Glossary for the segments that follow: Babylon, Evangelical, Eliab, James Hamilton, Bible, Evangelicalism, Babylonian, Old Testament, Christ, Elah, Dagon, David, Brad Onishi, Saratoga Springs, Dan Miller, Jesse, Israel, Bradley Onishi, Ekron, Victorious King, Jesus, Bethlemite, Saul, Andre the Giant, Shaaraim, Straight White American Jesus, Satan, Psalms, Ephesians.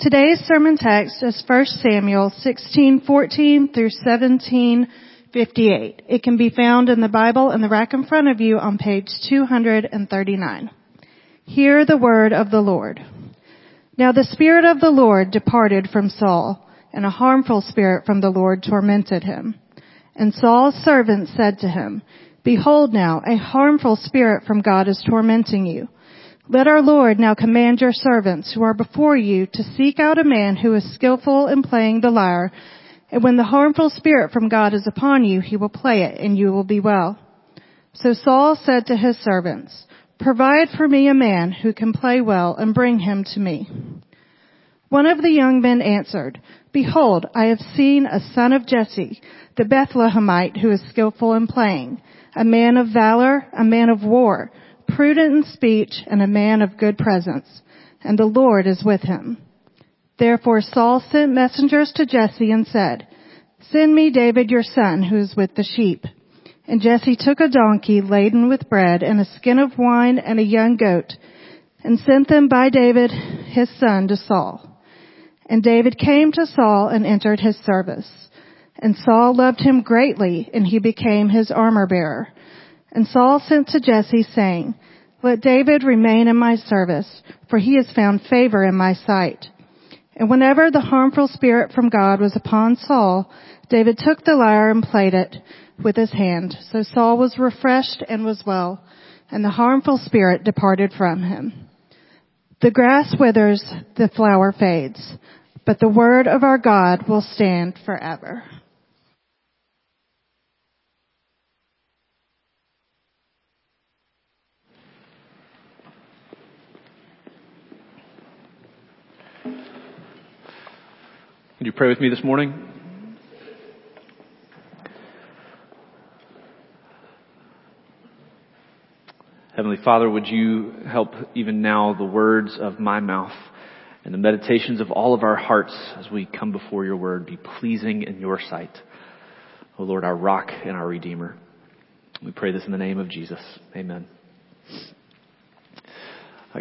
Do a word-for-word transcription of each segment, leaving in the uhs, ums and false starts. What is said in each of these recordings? Today's sermon text is First Samuel sixteen fourteen through seventeen fifty-eight. It can be found in the Bible in the rack in front of you on page two thirty-nine. Hear the word of the Lord. Now the Spirit of the Lord departed from Saul, and a harmful spirit from the Lord tormented him. And Saul's servants said to him, Behold now, a harmful spirit from God is tormenting you. Let our Lord now command your servants who are before you to seek out a man who is skillful in playing the lyre, and when the harmful spirit from God is upon you, he will play it, and you will be well. So Saul said to his servants, Provide for me a man who can play well, and bring him to me. One of the young men answered, Behold, I have seen a son of Jesse, the Bethlehemite, who is skillful in playing, a man of valor, a man of war, prudent in speech, and a man of good presence, and the Lord is with him. Therefore Saul sent messengers to Jesse and said, Send me David your son, who is with the sheep. And Jesse took a donkey laden with bread and a skin of wine and a young goat, and sent them by David his son to Saul. And David came to Saul and entered his service. And Saul loved him greatly, and he became his armor-bearer. And Saul sent to Jesse, saying, Let David remain in my service, for he has found favor in my sight. And whenever the harmful spirit from God was upon Saul, David took the lyre and played it with his hand. So Saul was refreshed and was well, and the harmful spirit departed from him. The grass withers, the flower fades, but the word of our God will stand forever. Would you pray with me this morning? Heavenly Father, would you help even now the words of my mouth and the meditations of all of our hearts as we come before your word be pleasing in your sight. O Lord, our rock and our redeemer. We pray this in the name of Jesus. Amen.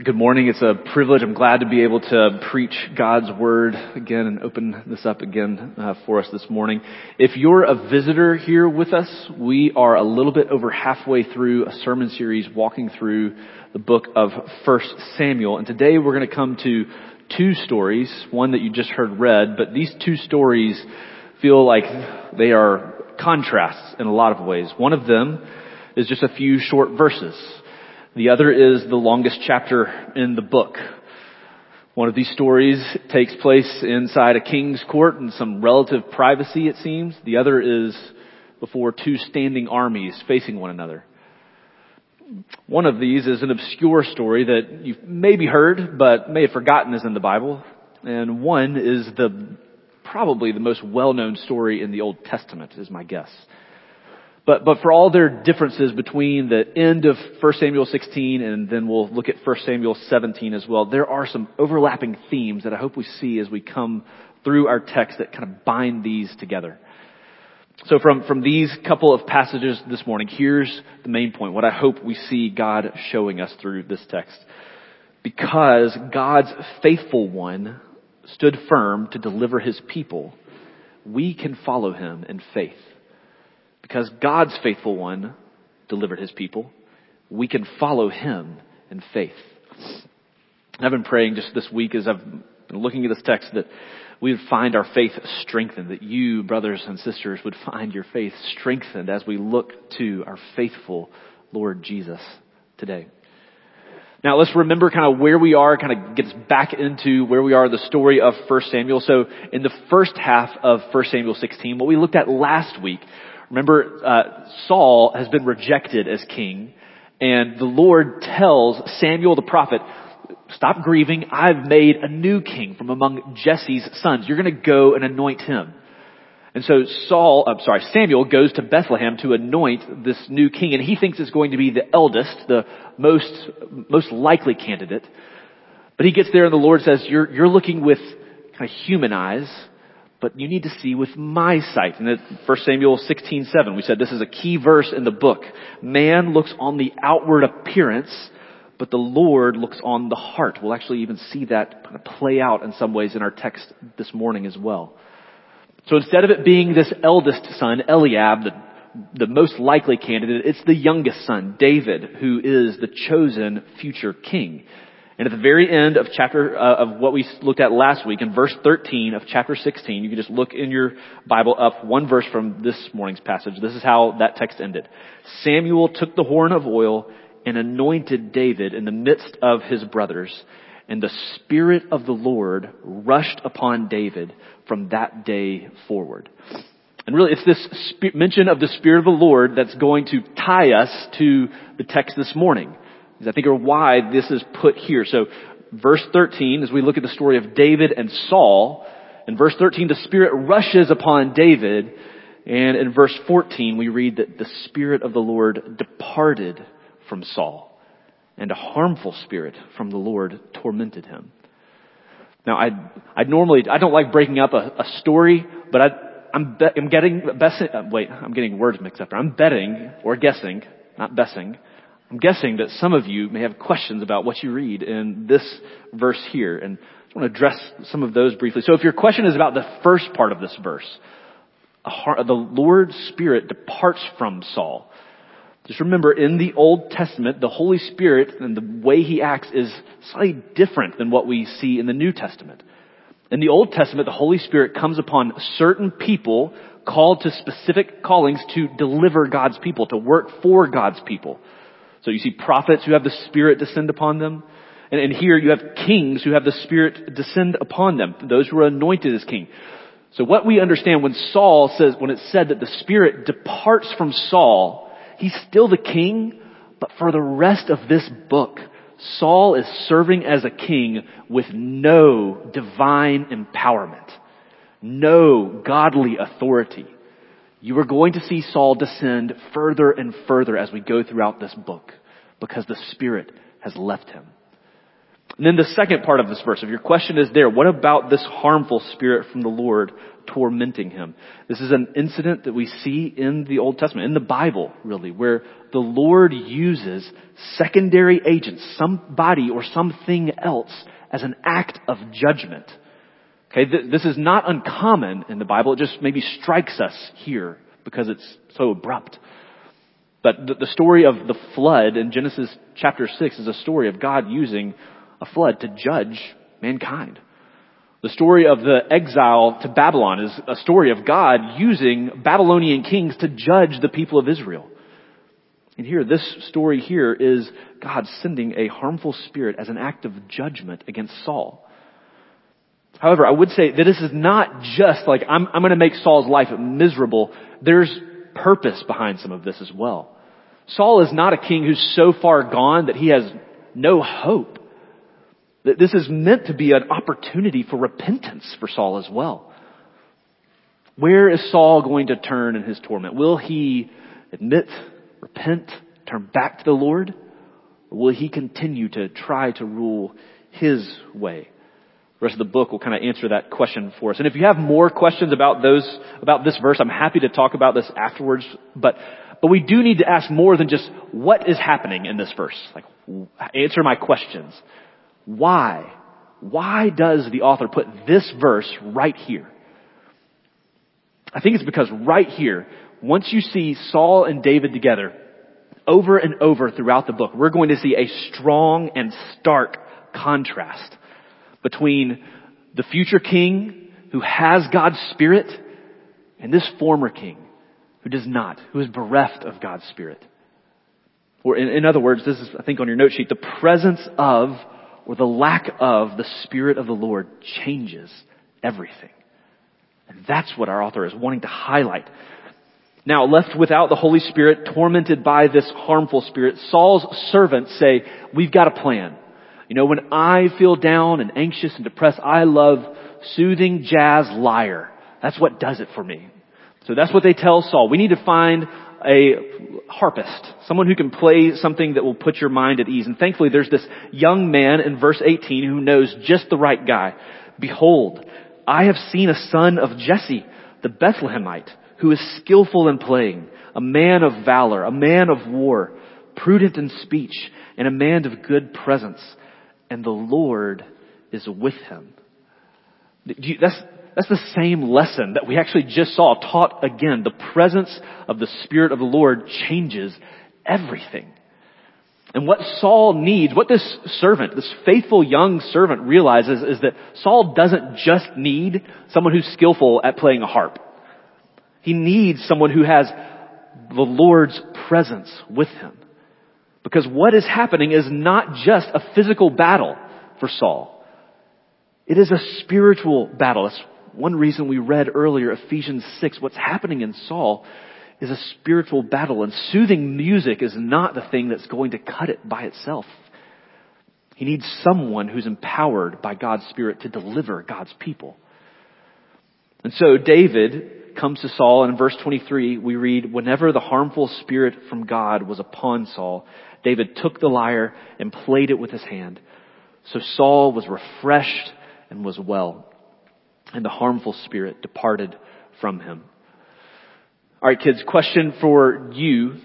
Good morning. It's a privilege. I'm glad to be able to preach God's word again and open this up again uh, for us this morning. If you're a visitor here with us, we are a little bit over halfway through a sermon series walking through the book of First Samuel. And today we're going to come to two stories, one that you just heard read, but these two stories feel like they are contrasts in a lot of ways. One of them is just a few short verses. The other is the longest chapter in the book. One of these stories takes place inside a king's court in some relative privacy, it seems. The other is before two standing armies facing one another. One of these is an obscure story that you've maybe heard, but may have forgotten is in the Bible. And one is the probably the most well-known story in the Old Testament, is my guess. But, but for all their differences between the end of First Samuel sixteen and then we'll look at First Samuel seventeen as well, there are some overlapping themes that I hope we see as we come through our text that kind of bind these together. So from, from these couple of passages this morning, here's the main point, what I hope we see God showing us through this text. Because God's faithful one stood firm to deliver his people, we can follow him in faith. Because God's faithful one delivered his people, we can follow him in faith. And I've been praying just this week as I've been looking at this text that we would find our faith strengthened, that you, brothers and sisters, would find your faith strengthened as we look to our faithful Lord Jesus today. Now let's remember kind of where we are, kind of gets back into where we are, the story of First Samuel. So in the first half of First Samuel sixteen, what we looked at last week, Remember, uh, Saul has been rejected as king, and the Lord tells Samuel the prophet, stop grieving, I've made a new king from among Jesse's sons. You're going to go and anoint him. And so Saul, I'm sorry, Samuel goes to Bethlehem to anoint this new king, and he thinks it's going to be the eldest, the most, most likely candidate. But he gets there and the Lord says, you're, you're looking with kind of human eyes, but you need to see with my sight. And in First Samuel sixteen seven, we said this is a key verse in the book. Man looks on the outward appearance, but the Lord looks on the heart. We'll actually even see that kind of play out in some ways in our text this morning as well. So instead of it being this eldest son, Eliab, the, the most likely candidate, it's the youngest son, David, who is the chosen future king. And at the very end of chapter, uh, of what we looked at last week, in verse thirteen of chapter sixteen, you can just look in your Bible up one verse from this morning's passage. This is how that text ended. Samuel took the horn of oil and anointed David in the midst of his brothers, and the Spirit of the Lord rushed upon David from that day forward. And really, it's this sp- mention of the Spirit of the Lord that's going to tie us to the text this morning, is I think are why this is put here. So verse thirteen, as we look at the story of David and Saul, in verse thirteen, the Spirit rushes upon David. And in verse fourteen, we read that the Spirit of the Lord departed from Saul, and a harmful spirit from the Lord tormented him. Now, I I normally, I don't like breaking up a, a story, but I, I'm, be, I'm getting, best, wait, I'm getting words mixed up. I'm betting or guessing, not bessing. I'm guessing that some of you may have questions about what you read in this verse here, and I want to address some of those briefly. So if your question is about the first part of this verse, a, the Lord's Spirit departs from Saul. Just remember, in the Old Testament, the Holy Spirit and the way he acts is slightly different than what we see in the New Testament. In the Old Testament, the Holy Spirit comes upon certain people called to specific callings to deliver God's people, to work for God's people. So you see prophets who have the Spirit descend upon them. And, and here you have kings who have the Spirit descend upon them, those who are anointed as king. So what we understand when Saul says, when it said that the Spirit departs from Saul, he's still the king, but for the rest of this book, Saul is serving as a king with no divine empowerment, no godly authority. You are going to see Saul descend further and further as we go throughout this book because the Spirit has left him. And then the second part of this verse, if your question is there, what about this harmful spirit from the Lord tormenting him? This is an incident that we see in the Old Testament, in the Bible, really, where the Lord uses secondary agents, somebody or something else, as an act of judgment. Okay, th- this is not uncommon in the Bible. It just maybe strikes us here because it's so abrupt. But the, the story of the flood in Genesis chapter six is a story of God using a flood to judge mankind. The story of the exile to Babylon is a story of God using Babylonian kings to judge the people of Israel. And here, this story here is God sending a harmful spirit as an act of judgment against Saul. However, I would say that this is not just like, I'm, I'm going to make Saul's life miserable. There's purpose behind some of this as well. Saul is not a king who's so far gone that he has no hope. This is meant to be an opportunity for repentance for Saul as well. Where is Saul going to turn in his torment? Will he admit, repent, turn back to the Lord? Or will he continue to try to rule his way? The rest of the book will kind of answer that question for us. And if you have more questions about those, about this verse, I'm happy to talk about this afterwards. But, but we do need to ask more than just what is happening in this verse. Like, answer my questions. Why? Why does the author put this verse right here? I think it's because right here, once you see Saul and David together, over and over throughout the book, we're going to see a strong and stark contrast between the future king who has God's Spirit and this former king who does not, who is bereft of God's Spirit. Or in, in other words, this is, I think, on your note sheet, the presence of or the lack of the Spirit of the Lord changes everything. And that's what our author is wanting to highlight. Now, left without the Holy Spirit, tormented by this harmful spirit, Saul's servants say, we've got a plan. You know, when I feel down and anxious and depressed, I love soothing jazz lyre. That's what does it for me. So that's what they tell Saul. We need to find a harpist, someone who can play something that will put your mind at ease. And thankfully, there's this young man in verse eighteen who knows just the right guy. Behold, I have seen a son of Jesse, the Bethlehemite, who is skillful in playing, a man of valor, a man of war. prudent in speech, and a man of good presence, and the Lord is with him. You, that's, that's the same lesson that we actually just saw taught again. The presence of the Spirit of the Lord changes everything. And what Saul needs, what this servant, this faithful young servant realizes is that Saul doesn't just need someone who's skillful at playing a harp. He needs someone who has the Lord's presence with him. Because what is happening is not just a physical battle for Saul. It is a spiritual battle. That's one reason we read earlier, Ephesians six. What's happening in Saul is a spiritual battle, and soothing music is not the thing that's going to cut it by itself. He needs someone who's empowered by God's Spirit to deliver God's people. And so David comes to Saul, and in verse twenty-three we read, "Whenever the harmful spirit from God was upon Saul, David took the lyre and played it with his hand. So Saul was refreshed and was well, and the harmful spirit departed from him." All right, kids, question for you.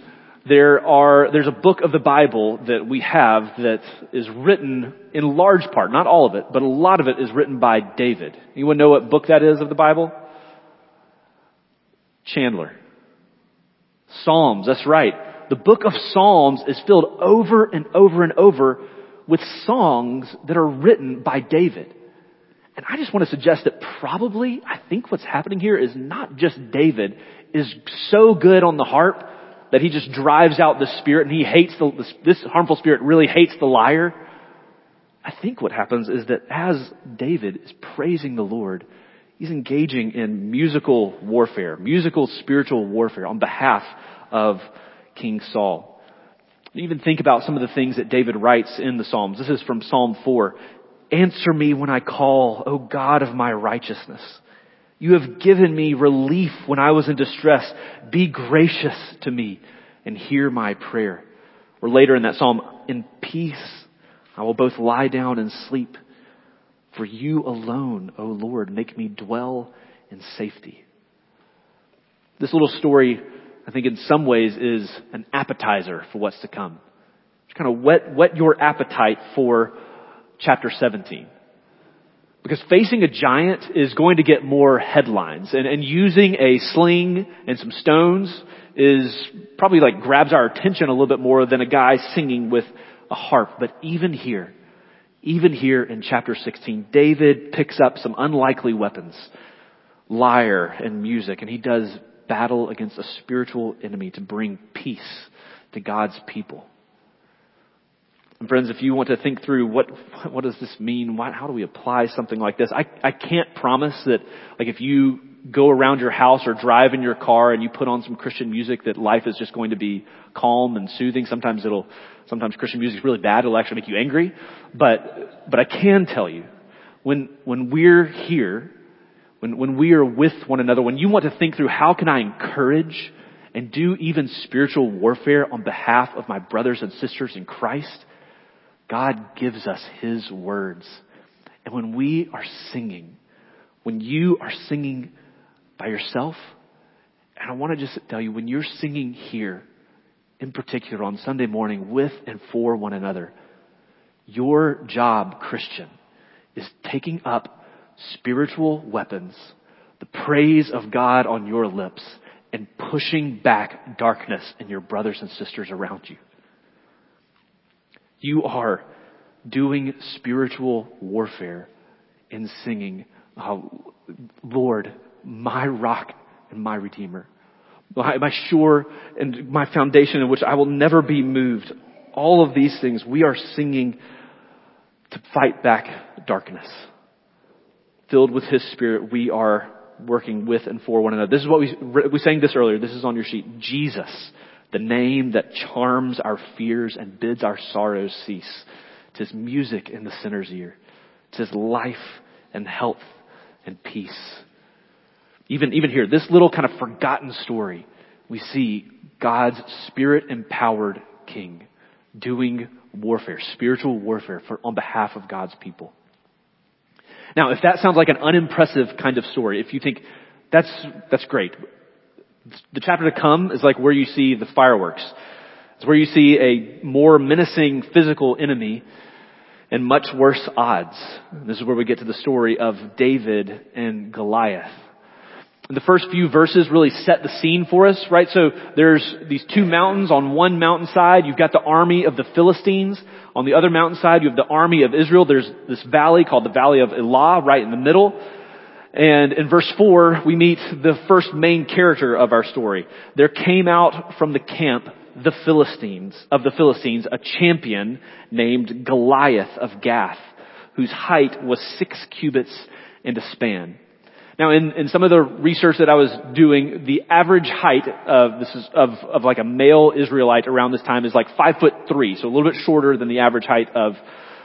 There are, there's a book of the Bible that we have that is written in large part, not all of it, but a lot of it is written by David. Anyone know what book that is of the Bible? Chandler. Psalms, that's right. The book of Psalms is filled over and over and over with songs that are written by David. And I just want to suggest that probably, I think what's happening here is not just David is so good on the harp that he just drives out the spirit, and he hates the, this harmful spirit really hates the lyre. I think what happens is that as David is praising the Lord, he's engaging in musical warfare, musical spiritual warfare on behalf of King Saul. Even think about some of the things that David writes in the Psalms. This is from Psalm four. "Answer me when I call, O God of my righteousness. You have given me relief when I was in distress. Be gracious to me and hear my prayer." Or later in that psalm, "In peace I will both lie down and sleep. For you alone, O Lord, make me dwell in safety." This little story, I think in some ways, is an appetizer for what's to come. Just kind of whet, whet your appetite for chapter seventeen. Because facing a giant is going to get more headlines, and, and using a sling and some stones is probably like grabs our attention a little bit more than a guy singing with a harp. But even here, even here in chapter sixteen, David picks up some unlikely weapons, lyre and music, and he does battle against a spiritual enemy to bring peace to God's people. And friends, if you want to think through what what does this mean, why, how do we apply something like this? I, I can't promise that, like, if you go around your house or drive in your car and you put on some Christian music, that life is just going to be calm and soothing. Sometimes it'll, sometimes Christian music is really bad. It'll actually make you angry. But, but I can tell you, when, when we're here, when, when we are with one another, when you want to think through how can I encourage and do even spiritual warfare on behalf of my brothers and sisters in Christ, God gives us His words. And when we are singing, when you are singing by yourself, and I want to just tell you, when you're singing here, in particular on Sunday morning with and for one another, your job, Christian, is taking up spiritual weapons, the praise of God on your lips, and pushing back darkness in your brothers and sisters around you. You are doing spiritual warfare in singing, oh, Lord, my rock and my redeemer, my shore and my foundation in which I will never be moved. All of these things we are singing to fight back darkness. Filled with His Spirit, we are working with and for one another. This is what we, we sang this earlier. This is on your sheet. Jesus, the name that charms our fears and bids our sorrows cease. 'Tis music in the sinner's ear. 'Tis life and health and peace. Even, even here, this little kind of forgotten story, we see God's Spirit-empowered King doing warfare, spiritual warfare for, on behalf of God's people. Now, if that sounds like an unimpressive kind of story, if you think, that's, that's great. The chapter to come is like where you see the fireworks. It's where you see a more menacing physical enemy and much worse odds. This is where we get to the story of David and Goliath. And the first few verses really set the scene for us, right? So there's these two mountains. On one mountainside, you've got the army of the Philistines. On the other mountainside, you have the army of Israel. There's this valley called the Valley of Elah, right in the middle. And in verse four, we meet the first main character of our story. There came out from the camp the Philistines, of the Philistines, a champion named Goliath of Gath, whose height was six cubits and a span. Now, in, in some of the research that I was doing, the average height of this is of, of like a male Israelite around this time is like five foot three, so a little bit shorter than the average height of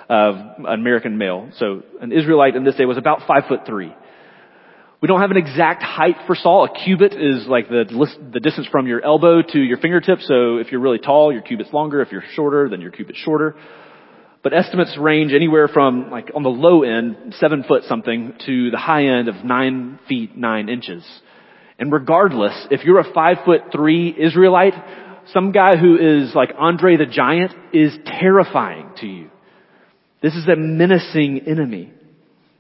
of an American male. So an Israelite in this day was about five foot three. We don't have an exact height for Saul. A cubit is like the the distance from your elbow to your fingertip. So if you're really tall, your cubit's longer. If you're shorter, then your cubit's shorter. But estimates range anywhere from, like, on the low end, seven foot something, to the high end of nine feet, nine inches. And regardless, if you're a five foot three Israelite, some guy who is like Andre the Giant is terrifying to you. This is a menacing enemy.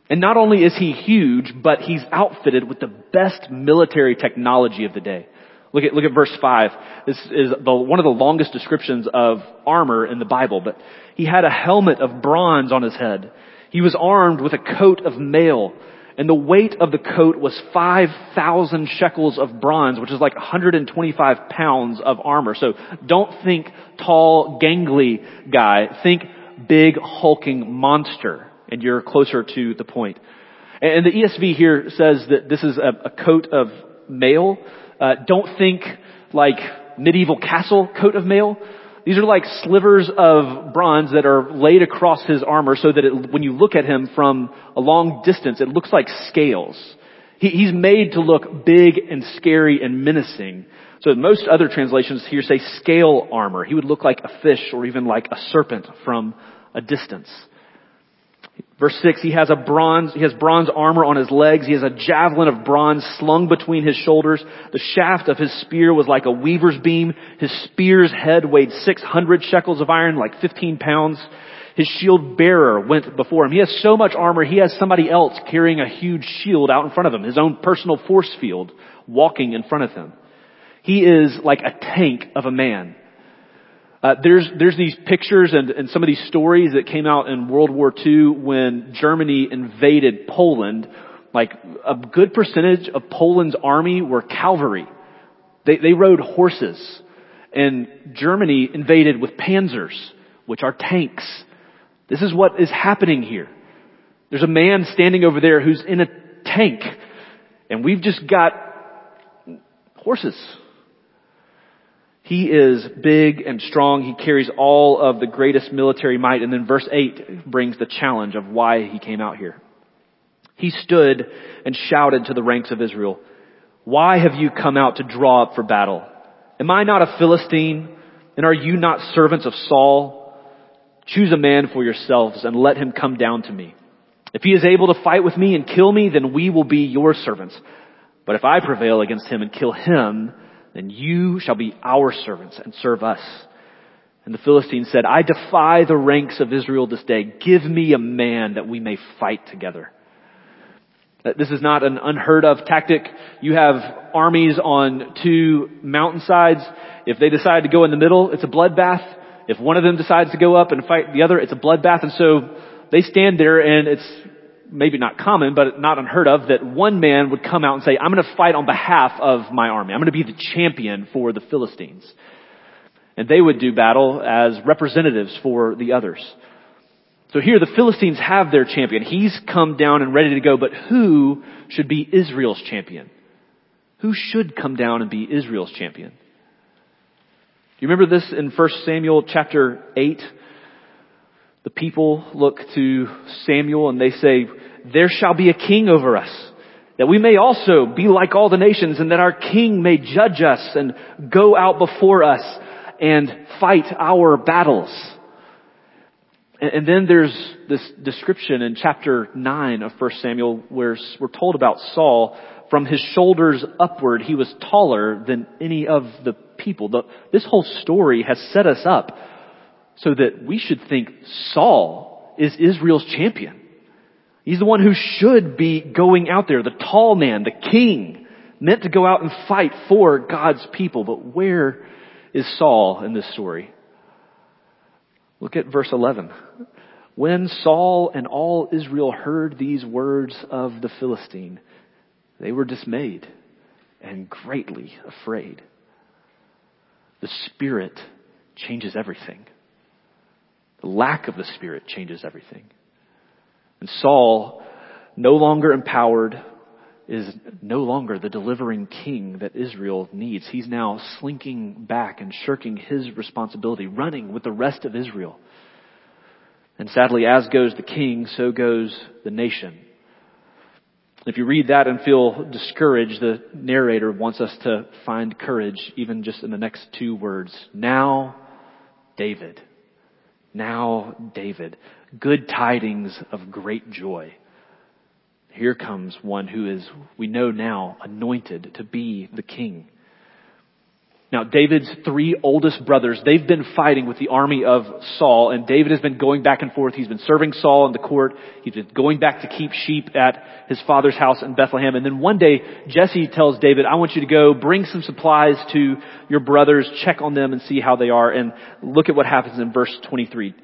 And not only is he huge, but he's outfitted with the best military technology of the day. Look at, look at verse five. This is the, one of the longest descriptions of armor in the Bible, but he had a helmet of bronze on his head. He was armed with a coat of mail, and the weight of the coat was five thousand shekels of bronze, which is like one hundred twenty-five pounds of armor. So don't think tall, gangly guy. Think big, hulking monster, and you're closer to the point. And the E S V here says that this is a, a coat of mail. Uh, don't think like medieval castle coat of mail. These are like slivers of bronze that are laid across his armor so that it, when you look at him from a long distance, it looks like scales. He, he's made to look big and scary and menacing. So most other translations here say scale armor. He would look like a fish or even like a serpent from a distance. Verse six, he has a bronze, he has bronze armor on his legs. He has a javelin of bronze slung between his shoulders. The shaft of his spear was like a weaver's beam. His spear's head weighed six hundred shekels of iron, like fifteen pounds. His shield bearer went before him. He has so much armor, he has somebody else carrying a huge shield out in front of him, his own personal force field walking in front of him. He is like a tank of a man. Uh, there's, there's these pictures and, and some of these stories that came out in World War Two when Germany invaded Poland. Like, a good percentage of Poland's army were cavalry. They, they rode horses. And Germany invaded with panzers, which are tanks. This is what is happening here. There's a man standing over there who's in a tank, and we've just got horses. He is big and strong. He carries all of the greatest military might. And then verse eight brings the challenge of why he came out here. He stood and shouted to the ranks of Israel, "Why have you come out to draw up for battle? Am I not a Philistine? And are you not servants of Saul? Choose a man for yourselves and let him come down to me. If he is able to fight with me and kill me, then we will be your servants. But if I prevail against him and kill him, then you shall be our servants and serve us." And the Philistine said, "I defy the ranks of Israel this day. Give me a man that we may fight together." This is not an unheard of tactic. You have armies on two mountainsides. If they decide to go in the middle, it's a bloodbath. If one of them decides to go up and fight the other, it's a bloodbath. And so they stand there, and it's maybe not common, but not unheard of, that one man would come out and say, "I'm going to fight on behalf of my army. I'm going to be the champion for the Philistines." And they would do battle as representatives for the others. So here the Philistines have their champion. He's come down and ready to go, but who should be Israel's champion? Who should come down and be Israel's champion? Do you remember this in First Samuel chapter eight? The people look to Samuel and they say, "There shall be a king over us, that we may also be like all the nations, and that our king may judge us and go out before us and fight our battles." And then there's this description in chapter nine of First Samuel where we're told about Saul. From his shoulders upward, he was taller than any of the people. The, this whole story has set us up so that we should think Saul is Israel's champion. He's the one who should be going out there, the tall man, the king, meant to go out and fight for God's people. But where is Saul in this story? Look at verse eleven. When Saul and all Israel heard these words of the Philistine, they were dismayed and greatly afraid. The Spirit changes everything. The lack of the Spirit changes everything. And Saul, no longer empowered, is no longer the delivering king that Israel needs. He's now slinking back and shirking his responsibility, running with the rest of Israel. And sadly, as goes the king, so goes the nation. If you read that and feel discouraged, the narrator wants us to find courage, even just in the next two words. Now, David. Now, David. Good tidings of great joy. Here comes one who is, we know now, anointed to be the king. Now, David's three oldest brothers, they've been fighting with the army of Saul, and David has been going back and forth. He's been serving Saul in the court. He's been going back to keep sheep at his father's house in Bethlehem. And then one day, Jesse tells David, I want you to go bring some supplies to your brothers, check on them and see how they are. And look at what happens in verse twenty-three.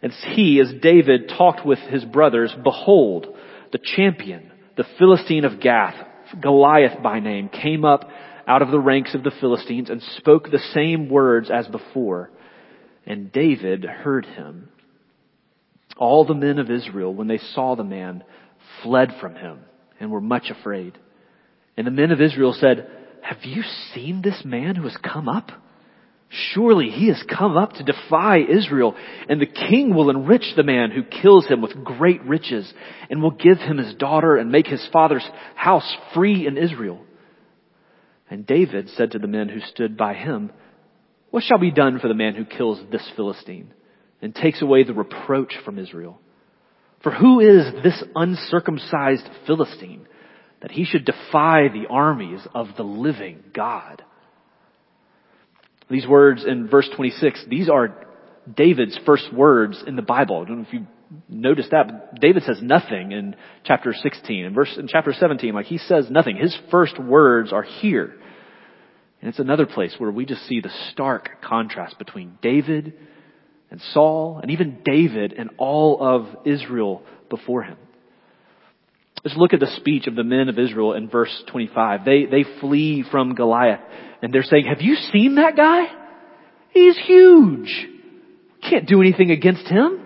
And he, as David talked with his brothers, behold, the champion, the Philistine of Gath, Goliath by name, came up out of the ranks of the Philistines and spoke the same words as before. And David heard him. All the men of Israel, when they saw the man, fled from him and were much afraid. And the men of Israel said, have you seen this man who has come up? Surely he has come up to defy Israel, and the king will enrich the man who kills him with great riches and will give him his daughter and make his father's house free in Israel. And David said to the men who stood by him, what shall be done for the man who kills this Philistine and takes away the reproach from Israel? For who is this uncircumcised Philistine that he should defy the armies of the living God? These words in verse twenty-six, these are David's first words in the Bible. I don't know if you noticed that, but David says nothing in chapter sixteen. In verse, in chapter seventeen, like he says nothing. His first words are here. And it's another place where we just see the stark contrast between David and Saul, and even David and all of Israel before him. Let's look at the speech of the men of Israel in verse twenty-five. They, they flee from Goliath, and they're saying, have you seen that guy? He's huge. Can't do anything against him.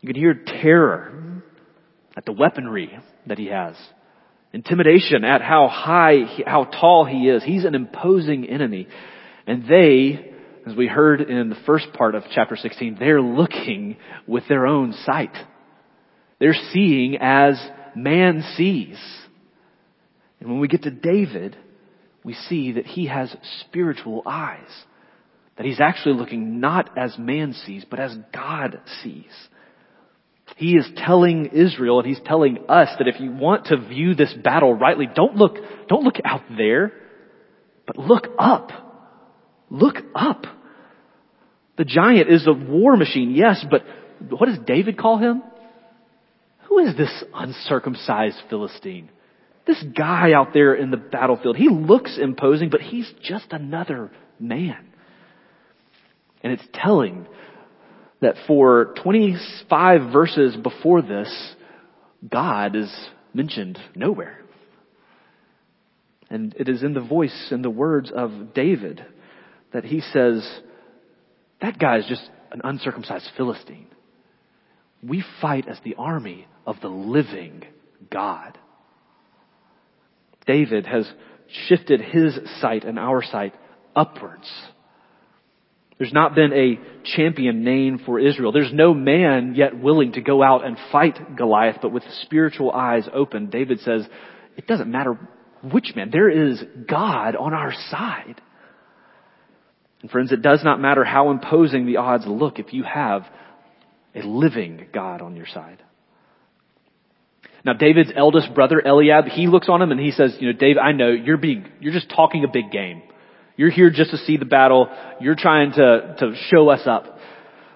You can hear terror at the weaponry that he has. Intimidation at how high, how tall he is. He's an imposing enemy. And they, as we heard in the first part of chapter sixteen, they're looking with their own sight. They're seeing as man sees. And when we get to David, we see that he has spiritual eyes. That he's actually looking not as man sees, but as God sees. He is telling Israel, and he's telling us, that if you want to view this battle rightly, don't look, don't look out there, but look up. Look up. The giant is a war machine, yes, but what does David call him? Who is this uncircumcised Philistine? This guy out there in the battlefield, he looks imposing, but he's just another man. And it's telling that for twenty-five verses before this, God is mentioned nowhere. And it is in the voice and the words of David that he says, that guy is just an uncircumcised Philistine. We fight as the army of the living God. David has shifted his sight and our sight upwards. There's not been a champion named for Israel. There's no man yet willing to go out and fight Goliath, but with spiritual eyes open, David says, it doesn't matter which man. There is God on our side. And friends, it does not matter how imposing the odds look if you have a living God on your side. Now, David's eldest brother, Eliab, he looks on him and he says, you know, David, I know you're being, you're just talking a big game. You're here just to see the battle. You're trying to, to show us up.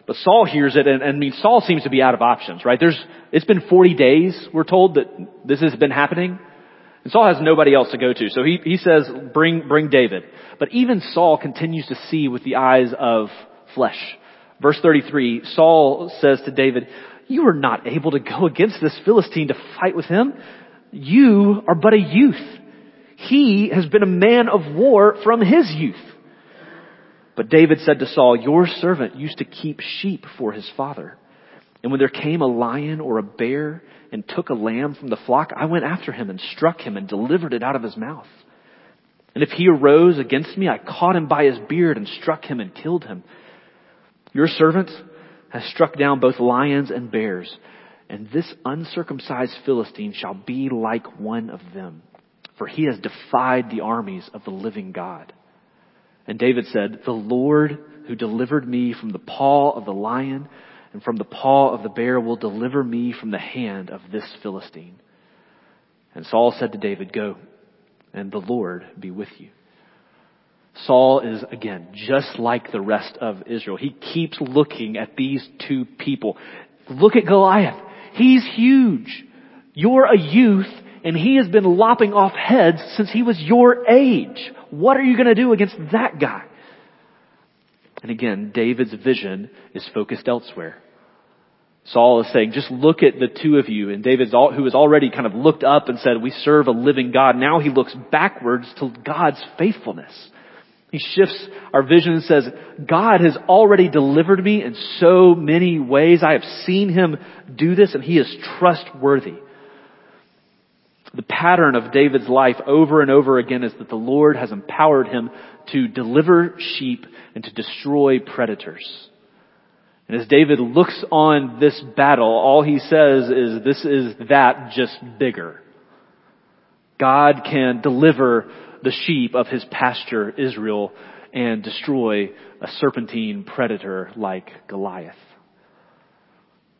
But Saul hears it, and, and I mean, Saul seems to be out of options, right? There's, it's been forty days, we're told, that this has been happening. And Saul has nobody else to go to. So he, he says, bring, bring David. But even Saul continues to see with the eyes of flesh. Verse thirty-three, Saul says to David, you are not able to go against this Philistine to fight with him. You are but a youth. He has been a man of war from his youth. But David said to Saul, your servant used to keep sheep for his father. And when there came a lion or a bear and took a lamb from the flock, I went after him and struck him and delivered it out of his mouth. And if he arose against me, I caught him by his beard and struck him and killed him. Your servant has struck down both lions and bears, and this uncircumcised Philistine shall be like one of them, for he has defied the armies of the living God. And David said, the Lord who delivered me from the paw of the lion and from the paw of the bear will deliver me from the hand of this Philistine. And Saul said to David, go, and the Lord be with you. Saul is, again, just like the rest of Israel. He keeps looking at these two people. Look at Goliath. He's huge. You're a youth, and he has been lopping off heads since he was your age. What are you going to do against that guy? And again, David's vision is focused elsewhere. Saul is saying, just look at the two of you. And David, who has already kind of looked up and said, we serve a living God, now he looks backwards to God's faithfulness. He shifts our vision and says, God has already delivered me in so many ways. I have seen him do this, and he is trustworthy. The pattern of David's life over and over again is that the Lord has empowered him to deliver sheep and to destroy predators. And as David looks on this battle, all he says is, this is that, just bigger. God can deliver the sheep of his pasture, Israel, and destroy a serpentine predator like Goliath.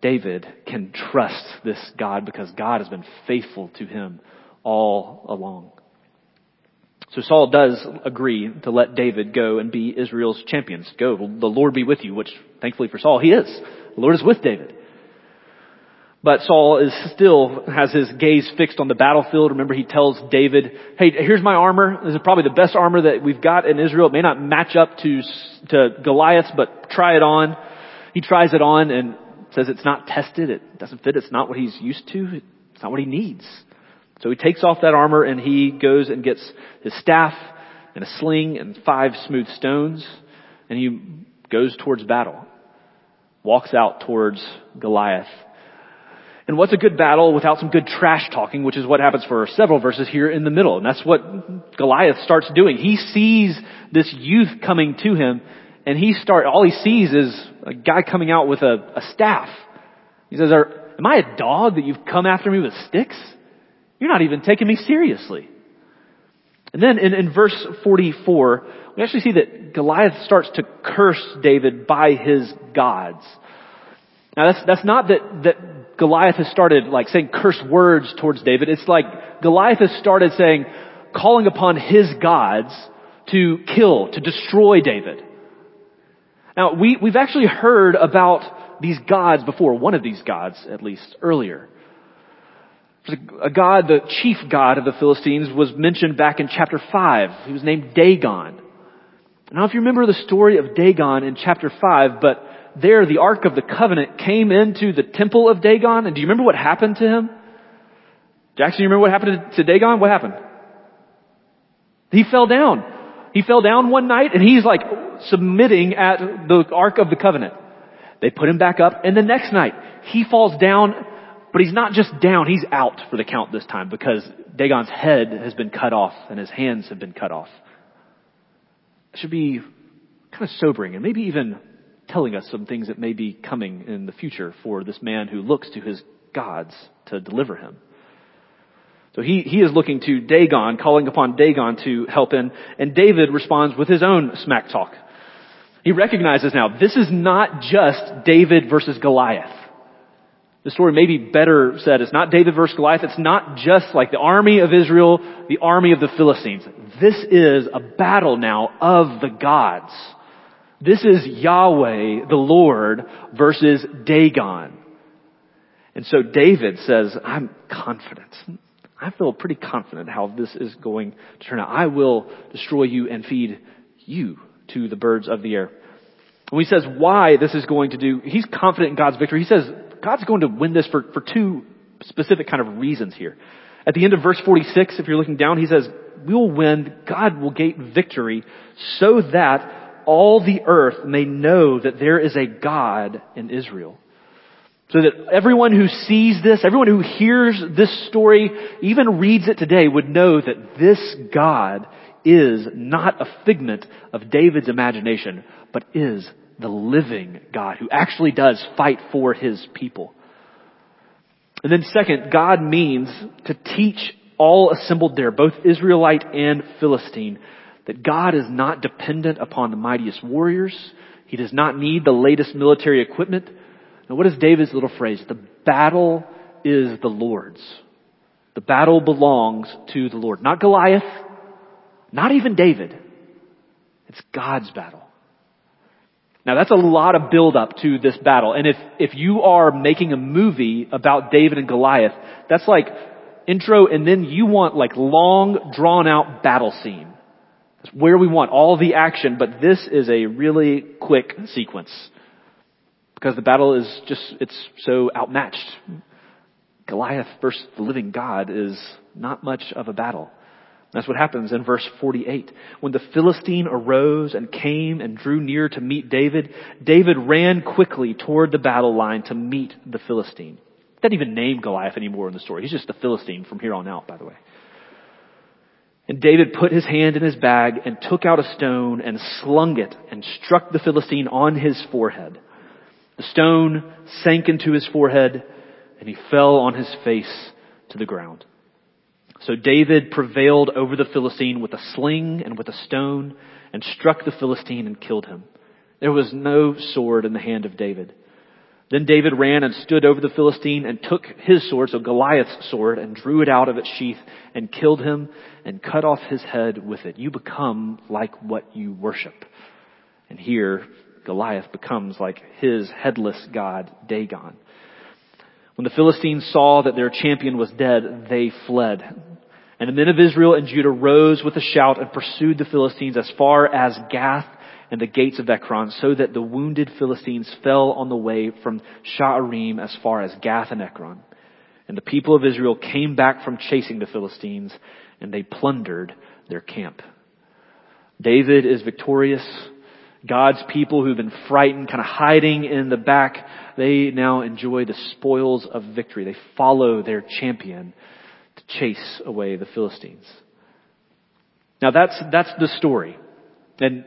David can trust this God because God has been faithful to him all along. So Saul does agree to let David go and be Israel's champions. Go, the Lord be with you, which thankfully for Saul, he is. The Lord is with David. But Saul is still has his gaze fixed on the battlefield. Remember, he tells David, hey, here's my armor. This is probably the best armor that we've got in Israel. It may not match up to, to Goliath's, but try it on. He tries it on and says it's not tested. It doesn't fit. It's not what he's used to. It's not what he needs. So he takes off that armor and he goes and gets his staff and a sling and five smooth stones. And he goes towards battle, walks out towards Goliath. And what's a good battle without some good trash talking, which is what happens for several verses here in the middle. And that's what Goliath starts doing. He sees this youth coming to him, and he start, all he sees is a guy coming out with a, a staff. He says, Are, am I a dog that you've come after me with sticks? You're not even taking me seriously. And then in, in verse forty-four, we actually see that Goliath starts to curse David by his gods. Now that's, that's not that, that Goliath has started like saying curse words towards David. It's like Goliath has started saying, calling upon his gods to kill, to destroy David. Now we, we've actually heard about these gods before, one of these gods at least earlier. A god, the chief god of the Philistines, was mentioned back in chapter five. He was named Dagon. Now if you remember the story of Dagon in chapter five, but there, the Ark of the Covenant came into the temple of Dagon. And do you remember what happened to him? Jackson, you remember what happened to Dagon? What happened? He fell down. He fell down one night, and he's like submitting at the Ark of the Covenant. They put him back up, and the next night he falls down, but he's not just down. He's out for the count this time because Dagon's head has been cut off and his hands have been cut off. It should be kind of sobering and maybe even telling us some things that may be coming in the future for this man who looks to his gods to deliver him. So he, he is looking to Dagon, calling upon Dagon to help him, and David responds with his own smack talk. He recognizes now, this is not just David versus Goliath. The story may be better said. It's not David versus Goliath. It's not just like the army of Israel, the army of the Philistines. This is a battle now of the gods. This is Yahweh, the Lord, versus Dagon. And so David says, I'm confident. I feel pretty confident how this is going to turn out. I will destroy you and feed you to the birds of the air. When he says why this is going to do, he's confident in God's victory. He says God's going to win this for, for two specific kind of reasons here. At the end of verse forty-six, if you're looking down, he says, we will win, God will gain victory so that all the earth may know that there is a God in Israel. So that everyone who sees this, everyone who hears this story, even reads it today, would know that this God is not a figment of David's imagination, but is the living God who actually does fight for his people. And then second, God means to teach all assembled there, both Israelite and Philistine, that God is not dependent upon the mightiest warriors. He does not need the latest military equipment. Now, what is David's little phrase? The battle is the Lord's. The battle belongs to the Lord. Not Goliath, not even David. It's God's battle. Now, that's a lot of build up to this battle. And if, if you are making a movie about David and Goliath, that's like intro and then you want like long drawn out battle scene. That's where we want all the action, but this is a really quick sequence. Because the battle is just, it's so outmatched. Goliath versus the living God is not much of a battle. That's what happens in verse forty-eight. When the Philistine arose and came and drew near to meet David, David ran quickly toward the battle line to meet the Philistine. He doesn't even name Goliath anymore in the story. He's just the Philistine from here on out, by the way. And David put his hand in his bag and took out a stone and slung it and struck the Philistine on his forehead. The stone sank into his forehead and he fell on his face to the ground. So David prevailed over the Philistine with a sling and with a stone and struck the Philistine and killed him. There was no sword in the hand of David. Then David ran and stood over the Philistine and took his sword, so Goliath's sword, and drew it out of its sheath and killed him and cut off his head with it. You become like what you worship. And here, Goliath becomes like his headless god, Dagon. When the Philistines saw that their champion was dead, they fled. And the men of Israel and Judah rose with a shout and pursued the Philistines as far as Gath and the gates of Ekron, so that the wounded Philistines fell on the way from Shaaraim as far as Gath and Ekron. And the people of Israel came back from chasing the Philistines, and they plundered their camp. David is victorious. God's people who've been frightened, kind of hiding in the back, they now enjoy the spoils of victory. They follow their champion to chase away the Philistines. Now that's, that's the story. And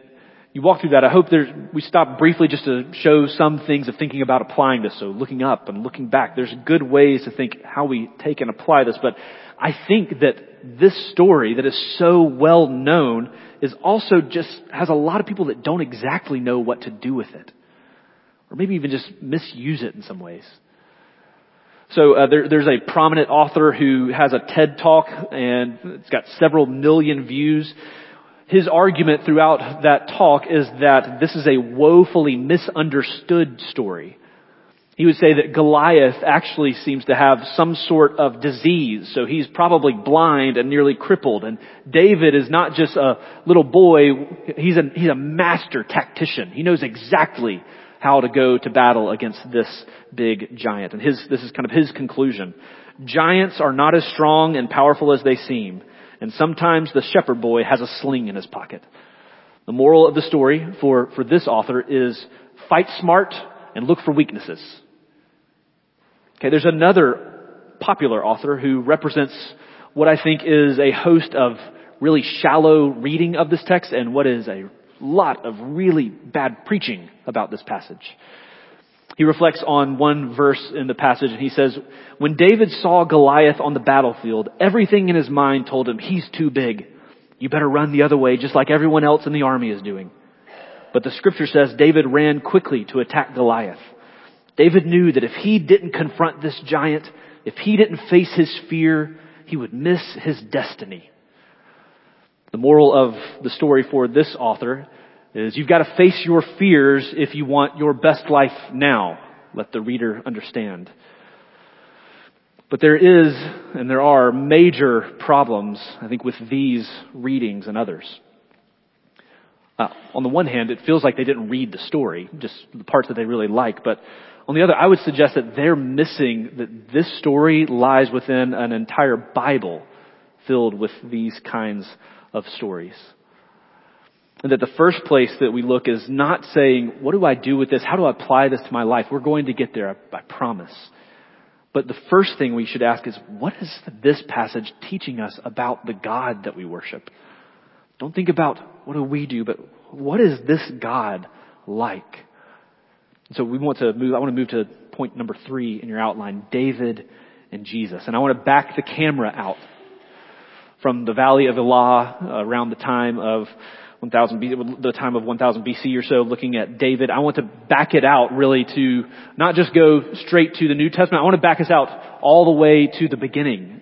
you walk through that. I hope there's, we stop briefly just to show some things of thinking about applying this. So looking up and looking back, there's good ways to think how we take and apply this. But I think that this story that is so well known is also just has a lot of people that don't exactly know what to do with it, or maybe even just misuse it in some ways. So uh, there, there's a prominent author who has a TED Talk and it's got several million views. His argument throughout that talk is that this is a woefully misunderstood story. He would say that Goliath actually seems to have some sort of disease, so he's probably blind and nearly crippled. And David is not just a little boy, he's a, he's a master tactician. He knows exactly how to go to battle against this big giant. And his, this is kind of his conclusion. Giants are not as strong and powerful as they seem, and sometimes the shepherd boy has a sling in his pocket. The moral of the story for, for this author is fight smart and look for weaknesses. Okay, there's another popular author who represents what I think is a host of really shallow reading of this text and what is a lot of really bad preaching about this passage. He reflects on one verse in the passage and he says, when David saw Goliath on the battlefield, everything in his mind told him, he's too big. You better run the other way, just like everyone else in the army is doing. But the scripture says David ran quickly to attack Goliath. David knew that if he didn't confront this giant, if he didn't face his fear, he would miss his destiny. The moral of the story for this author is you've got to face your fears if you want your best life now. Let the reader understand. But there is, and there are, major problems, I think, with these readings and others. Uh, on the one hand, it feels like they didn't read the story, just the parts that they really like. But on the other, I would suggest that they're missing that this story lies within an entire Bible filled with these kinds of stories. And that the first place that we look is not saying, what do I do with this? How do I apply this to my life? We're going to get there, I, I promise. But the first thing we should ask is, what is this passage teaching us about the God that we worship? Don't think about what do we do, but what is this God like? And so we want to move, I want to move to point number three in your outline, David and Jesus. And I want to back the camera out from the Valley of Elah uh, around the time of one thousand B C, the time of one thousand B C or so, looking at David. I want to back it out really to not just go straight to the New Testament. I want to back us out all the way to the beginning,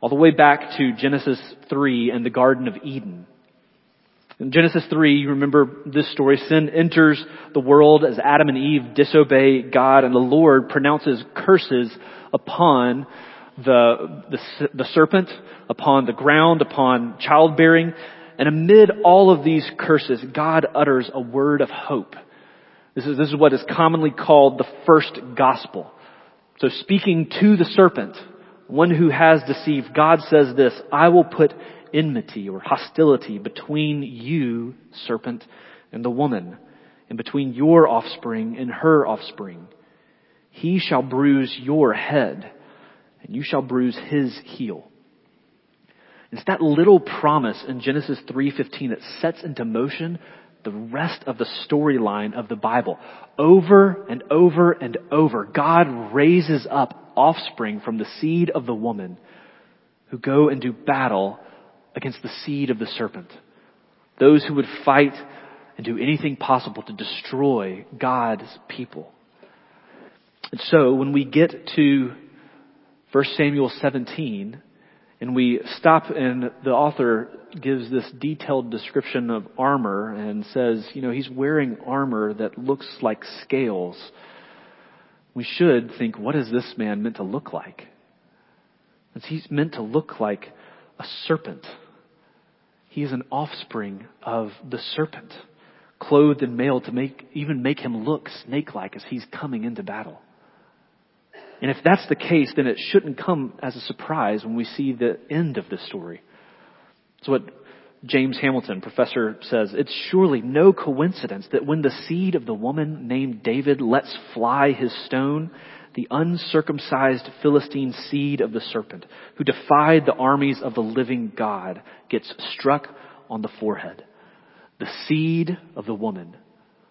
all the way back to Genesis three and the Garden of Eden. In Genesis three, you remember this story. Sin enters the world as Adam and Eve disobey God, and the Lord pronounces curses upon the, the, the serpent, upon the ground, upon childbearing. And amid all of these curses, God utters a word of hope. This is, this is what is commonly called the first gospel. So speaking to the serpent, one who has deceived, God says this, I will put enmity or hostility between you, serpent, and the woman, and between your offspring and her offspring. He shall bruise your head, and you shall bruise his heel. It's that little promise in Genesis three fifteen that sets into motion the rest of the storyline of the Bible. Over and over and over, God raises up offspring from the seed of the woman who go and do battle against the seed of the serpent. Those who would fight and do anything possible to destroy God's people. And so when we get to First Samuel seventeen... and we stop, and the author gives this detailed description of armor and says, you know, he's wearing armor that looks like scales. We should think, what is this man meant to look like? Because he's meant to look like a serpent. He is an offspring of the serpent, clothed in mail to make even make him look snake-like as he's coming into battle. And if that's the case, then it shouldn't come as a surprise when we see the end of this story. It's what James Hamilton, professor, says. It's surely no coincidence that when the seed of the woman named David lets fly his stone, the uncircumcised Philistine seed of the serpent, who defied the armies of the living God, gets struck on the forehead. The seed of the woman,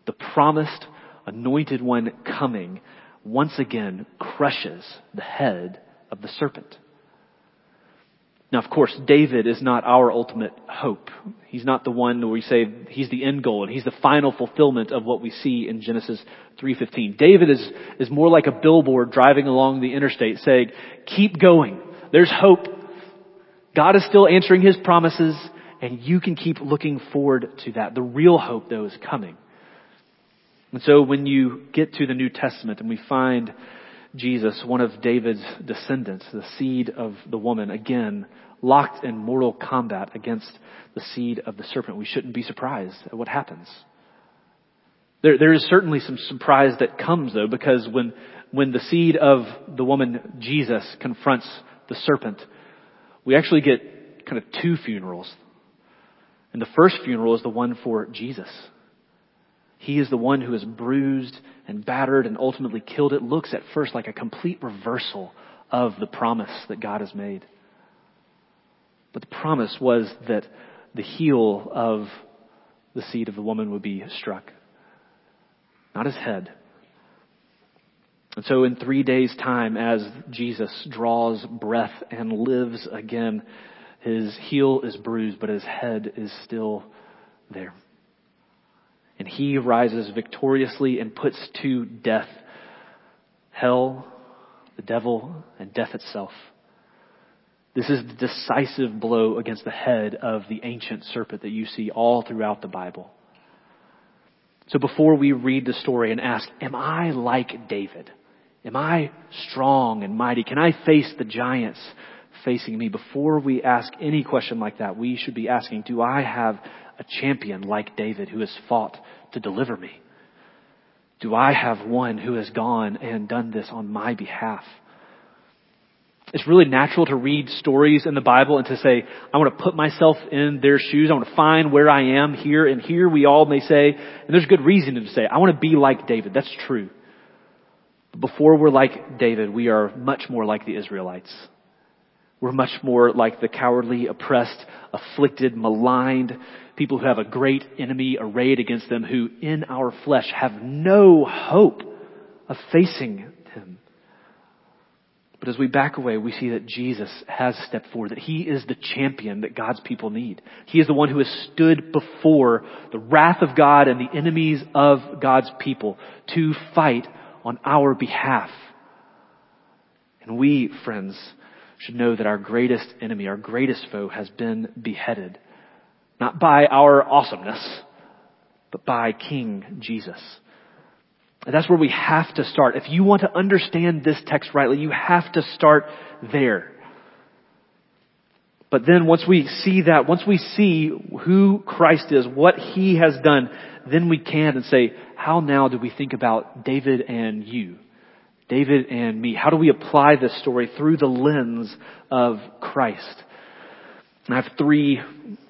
the promised anointed one coming, once again crushes the head of the serpent. Now, of course, David is not our ultimate hope. He's not the one where we say he's the end goal and he's the final fulfillment of what we see in Genesis three fifteen. David is, is more like a billboard driving along the interstate saying, keep going. There's hope. God is still answering his promises, and you can keep looking forward to that. The real hope, though, is coming. And so when you get to the New Testament and we find Jesus, one of David's descendants, the seed of the woman, again, locked in mortal combat against the seed of the serpent, we shouldn't be surprised at what happens. There, there is certainly some surprise that comes, though, because when, when the seed of the woman, Jesus, confronts the serpent, we actually get kind of two funerals. And the first funeral is the one for Jesus. He is the one who is bruised and battered and ultimately killed. It looks at first like a complete reversal of the promise that God has made. But the promise was that the heel of the seed of the woman would be struck, not his head. And so in three days' time, as Jesus draws breath and lives again, his heel is bruised, but his head is still there. And he rises victoriously and puts to death hell, the devil, and death itself. This is the decisive blow against the head of the ancient serpent that you see all throughout the Bible. So before we read the story and ask, am I like David? Am I strong and mighty? Can I face the giants facing me? Before we ask any question like that, we should be asking, do I have a champion like David who has fought to deliver me? Do I have one who has gone and done this on my behalf? It's really natural to read stories in the Bible and to say, I want to put myself in their shoes. I want to find where I am here. And here we all may say, and there's good reason to say, I want to be like David. That's true. But before we're like David, we are much more like the Israelites. We're much more like the cowardly, oppressed, afflicted, maligned people who have a great enemy arrayed against them, who in our flesh have no hope of facing him. But as we back away, we see that Jesus has stepped forward, that he is the champion that God's people need. He is the one who has stood before the wrath of God and the enemies of God's people to fight on our behalf. And we, friends, should know that our greatest enemy, our greatest foe, has been beheaded, not by our awesomeness, but by King Jesus. And that's where we have to start. If you want to understand this text rightly, you have to start there. But then once we see that, once we see who Christ is, what he has done, then we can and say, how now do we think about David and you? David and me? How do we apply this story through the lens of Christ? And I have three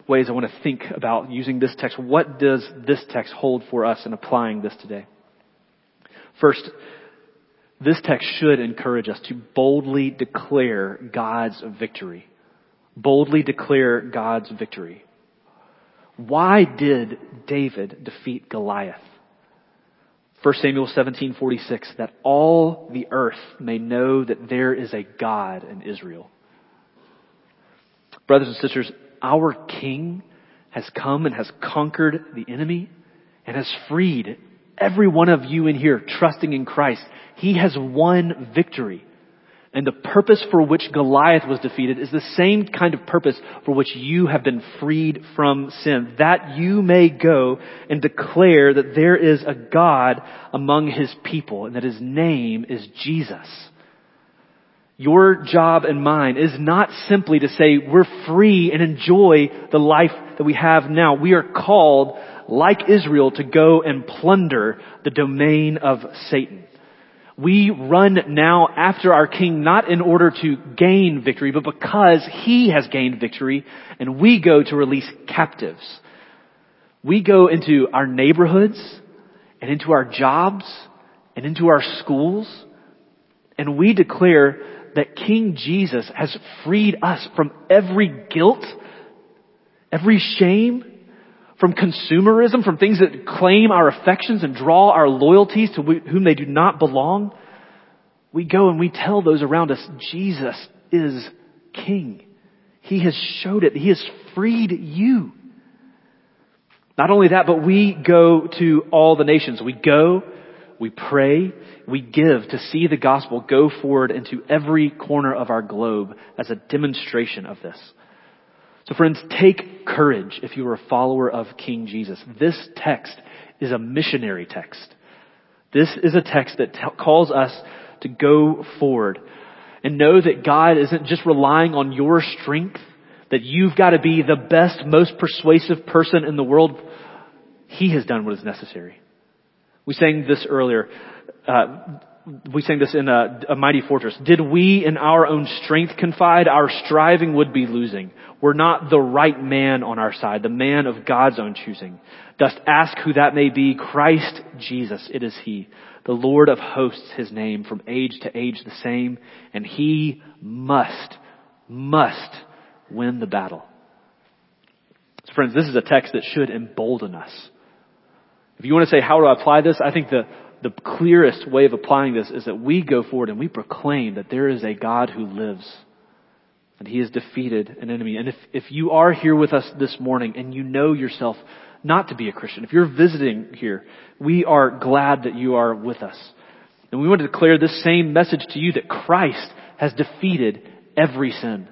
ways I want to think about using this text. What does this text hold for us in applying this today? First, this text should encourage us to boldly declare God's victory. Boldly declare God's victory. Why did David defeat Goliath? First Samuel seventeen forty-six, that all the earth may know that there is a God in Israel. Brothers and sisters, our King has come and has conquered the enemy and has freed every one of you in here trusting in Christ. He has won victory. And the purpose for which Goliath was defeated is the same kind of purpose for which you have been freed from sin, that you may go and declare that there is a God among his people and that his name is Jesus. Your job and mine is not simply to say we're free and enjoy the life that we have now. We are called, like Israel, to go and plunder the domain of Satan. We run now after our King, not in order to gain victory, but because he has gained victory, and we go to release captives. We go into our neighborhoods and into our jobs and into our schools, and we declare that King Jesus has freed us from every guilt, every shame, from consumerism, from things that claim our affections and draw our loyalties to whom they do not belong. We go and we tell those around us, Jesus is King. He has showed it. He has freed you. Not only that, but we go to all the nations. We go, we pray, we give to see the gospel go forward into every corner of our globe as a demonstration of this. So friends, take courage if you are a follower of King Jesus. This text is a missionary text. This is a text that t- calls us to go forward and know that God isn't just relying on your strength, that you've got to be the best, most persuasive person in the world. He has done what is necessary. We sang this earlier. Uh, We sang this in a, a Mighty Fortress. Did we in our own strength confide, our striving would be losing. We're not the right man on our side, the man of God's own choosing. Dost ask who that may be? Christ Jesus, it is he, the Lord of hosts, his name, from age to age the same, and he must, must win the battle. So friends, this is a text that should embolden us. If you want to say, how do I apply this? I think the The clearest way of applying this is that we go forward and we proclaim that there is a God who lives and he has defeated an enemy. And if, if you are here with us this morning and you know yourself not to be a Christian, if you're visiting here, we are glad that you are with us. then we want to declare this same message to you, that Christ has defeated every sin.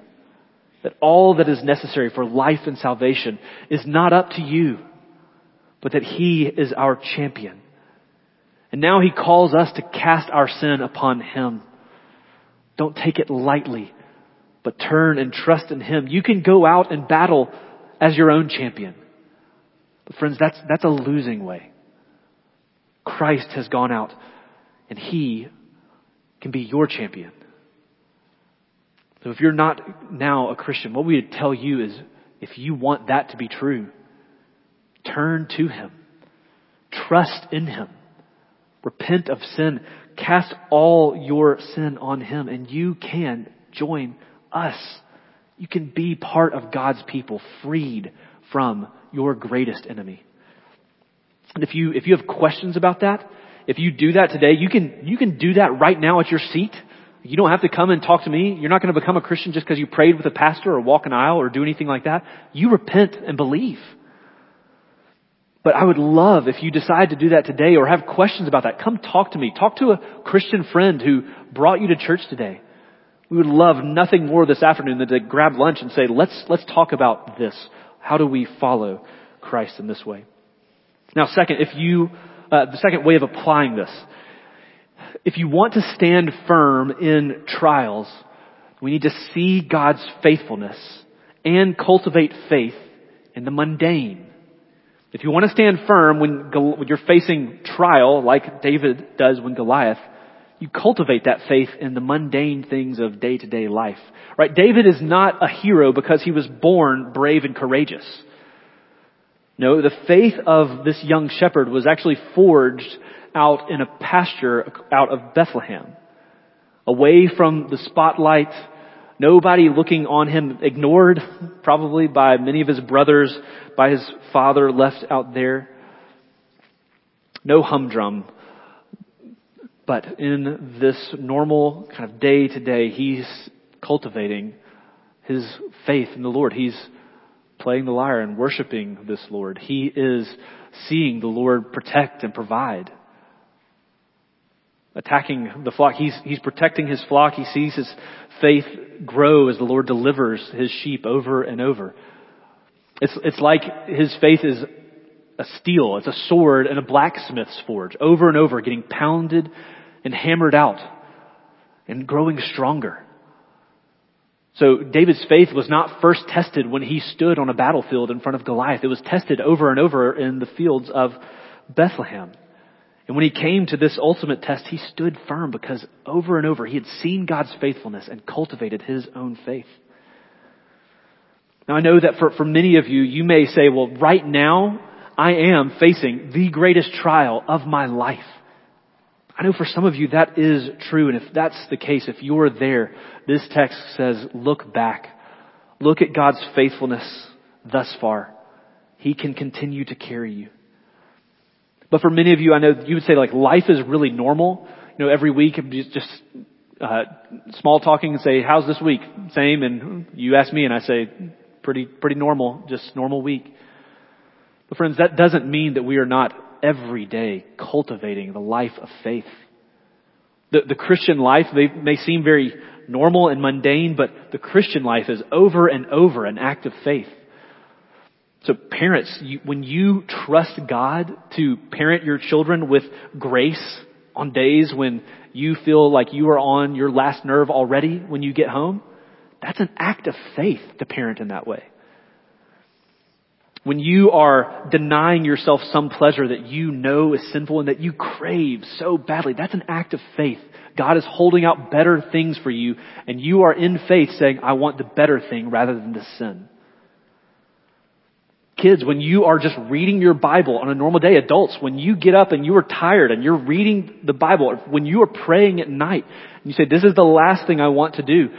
That all that is necessary for life and salvation is not up to you, but that He is our champion. And now He calls us to cast our sin upon Him. Don't take it lightly, but turn and trust in Him. You can go out and battle as your own champion. But friends, that's, that's a losing way. Christ has gone out and He can be your champion. So if you're not now a Christian, what we would tell you is, if you want that to be true, turn to Him. Trust in Him. Repent of sin. Cast all your sin on Him, and you can join us. You can be part of God's people, freed from your greatest enemy. And if you, if you have questions about that, if you do that today, you can, you can do that right now at your seat. You don't have to come and talk to me. You're not going to become a Christian just because you prayed with a pastor or walk an aisle or do anything like that. You repent and believe. But I would love if you decide to do that today or have questions about that. Come talk to me. Talk to a Christian friend who brought you to church today. We would love nothing more this afternoon than to grab lunch and say, let's, let's talk about this. How do we follow Christ in this way? Now, second, if you, uh, the second way of applying this, if you want to stand firm in trials, we need to see God's faithfulness and cultivate faith in the mundane. If you want to stand firm when, when you're facing trial, like David does when Goliath, you cultivate that faith in the mundane things of day-to-day life, right? David is not a hero because he was born brave and courageous. No, the faith of this young shepherd was actually forged out in a pasture out of Bethlehem, away from the spotlight, nobody looking on him, ignored probably by many of his brothers, by his father, left out there. No humdrum. But in this normal kind of day to day, he's cultivating his faith in the Lord. He's playing the lyre and worshiping this Lord. He is seeing the Lord protect and provide. Attacking the flock. He's, he's protecting his flock. He sees his faith grow as the Lord delivers his sheep over and over. It's, it's like his faith is a steel. It's a sword and a blacksmith's forge, over and over, getting pounded and hammered out and growing stronger. So David's faith was not first tested when he stood on a battlefield in front of Goliath. It was tested over and over in the fields of Bethlehem. And when he came to this ultimate test, he stood firm because over and over he had seen God's faithfulness and cultivated his own faith. Now I know that for, for many of you, you may say, well, right now I am facing the greatest trial of my life. I know for some of you that is true. And if that's the case, if you're there, this text says, look back. Look at God's faithfulness thus far. He can continue to carry you. But for many of you, I know you would say, like, life is really normal. You know, every week I'm just, just uh, small talking and say, how's this week? Same. And you ask me and I say, pretty, pretty normal, just normal week. But friends, that doesn't mean that we are not every day cultivating the life of faith. The, the Christian life, they may seem very normal and mundane, but the Christian life is over and over an act of faith. So parents, you, when you trust God to parent your children with grace on days when you feel like you are on your last nerve already when you get home, that's an act of faith to parent in that way. When you are denying yourself some pleasure that you know is sinful and that you crave so badly, that's an act of faith. God is holding out better things for you, and you are in faith saying, I want the better thing rather than the sin. Kids, when you are just reading your Bible on a normal day, adults, when you get up and you are tired and you're reading the Bible, when you are praying at night and you say, this is the last thing I want to do,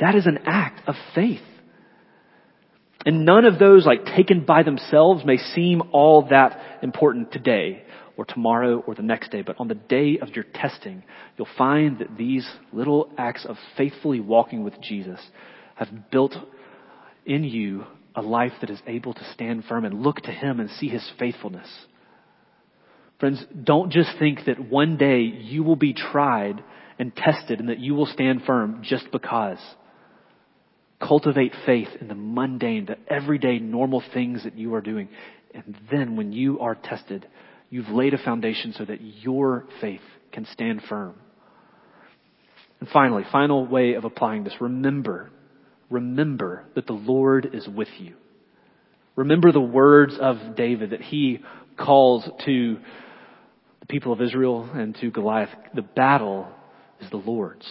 that is an act of faith. And none of those, like, taken by themselves may seem all that important today or tomorrow or the next day. But on the day of your testing, you'll find that these little acts of faithfully walking with Jesus have built in you a life that is able to stand firm and look to Him and see His faithfulness. Friends, don't just think that one day you will be tried and tested and that you will stand firm just because. Cultivate faith in the mundane, the everyday normal things that you are doing. And then when you are tested, you've laid a foundation so that your faith can stand firm. And finally, final way of applying this, remember, remember that the Lord is with you. Remember the words of David that he calls to the people of Israel and to Goliath. The battle is the Lord's.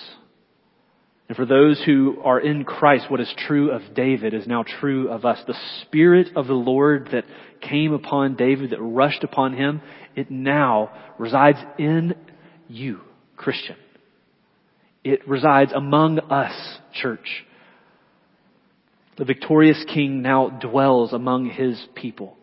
And for those who are in Christ, what is true of David is now true of us. The Spirit of the Lord that came upon David, that rushed upon him, it now resides in you, Christian. It resides among us, church. The victorious King now dwells among his people.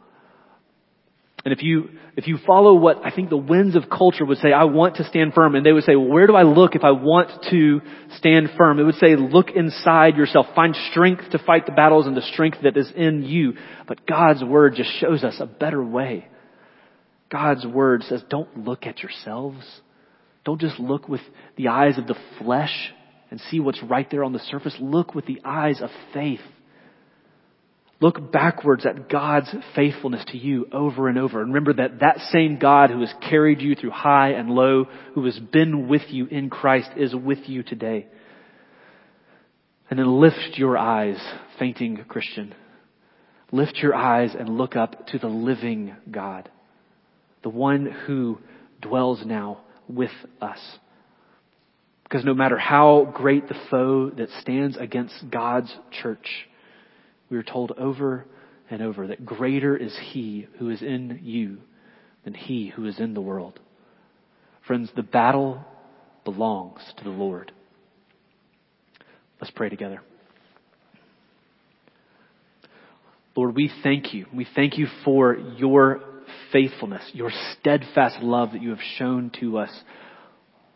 And if you, if you follow what I think the winds of culture would say, I want to stand firm. And they would say, well, where do I look if I want to stand firm? It would say, look inside yourself. Find strength to fight the battles and the strength that is in you. But God's word just shows us a better way. God's word says, don't look at yourselves. Don't just look with the eyes of the flesh and see what's right there on the surface. Look with the eyes of faith. Look backwards at God's faithfulness to you over and over. And remember that that same God who has carried you through high and low, who has been with you in Christ, is with you today. And then lift your eyes, fainting Christian. Lift your eyes and look up to the living God, the one who dwells now with us. Because no matter how great the foe that stands against God's church, we are told over and over that greater is he who is in you than he who is in the world. Friends, the battle belongs to the Lord. Let's pray together. Lord, we thank you. We thank you for your faithfulness, your steadfast love that you have shown to us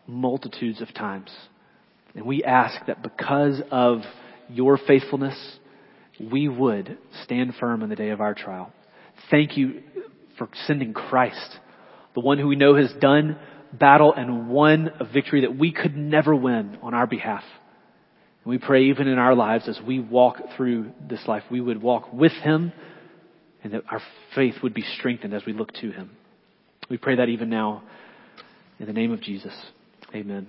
multitudes of times. And we ask that because of your faithfulness, we would stand firm in the day of our trial. Thank you for sending Christ, the one who we know has done battle and won a victory that we could never win on our behalf. And we pray even in our lives as we walk through this life, we would walk with him and that our faith would be strengthened as we look to him. We pray that even now in the name of Jesus. Amen.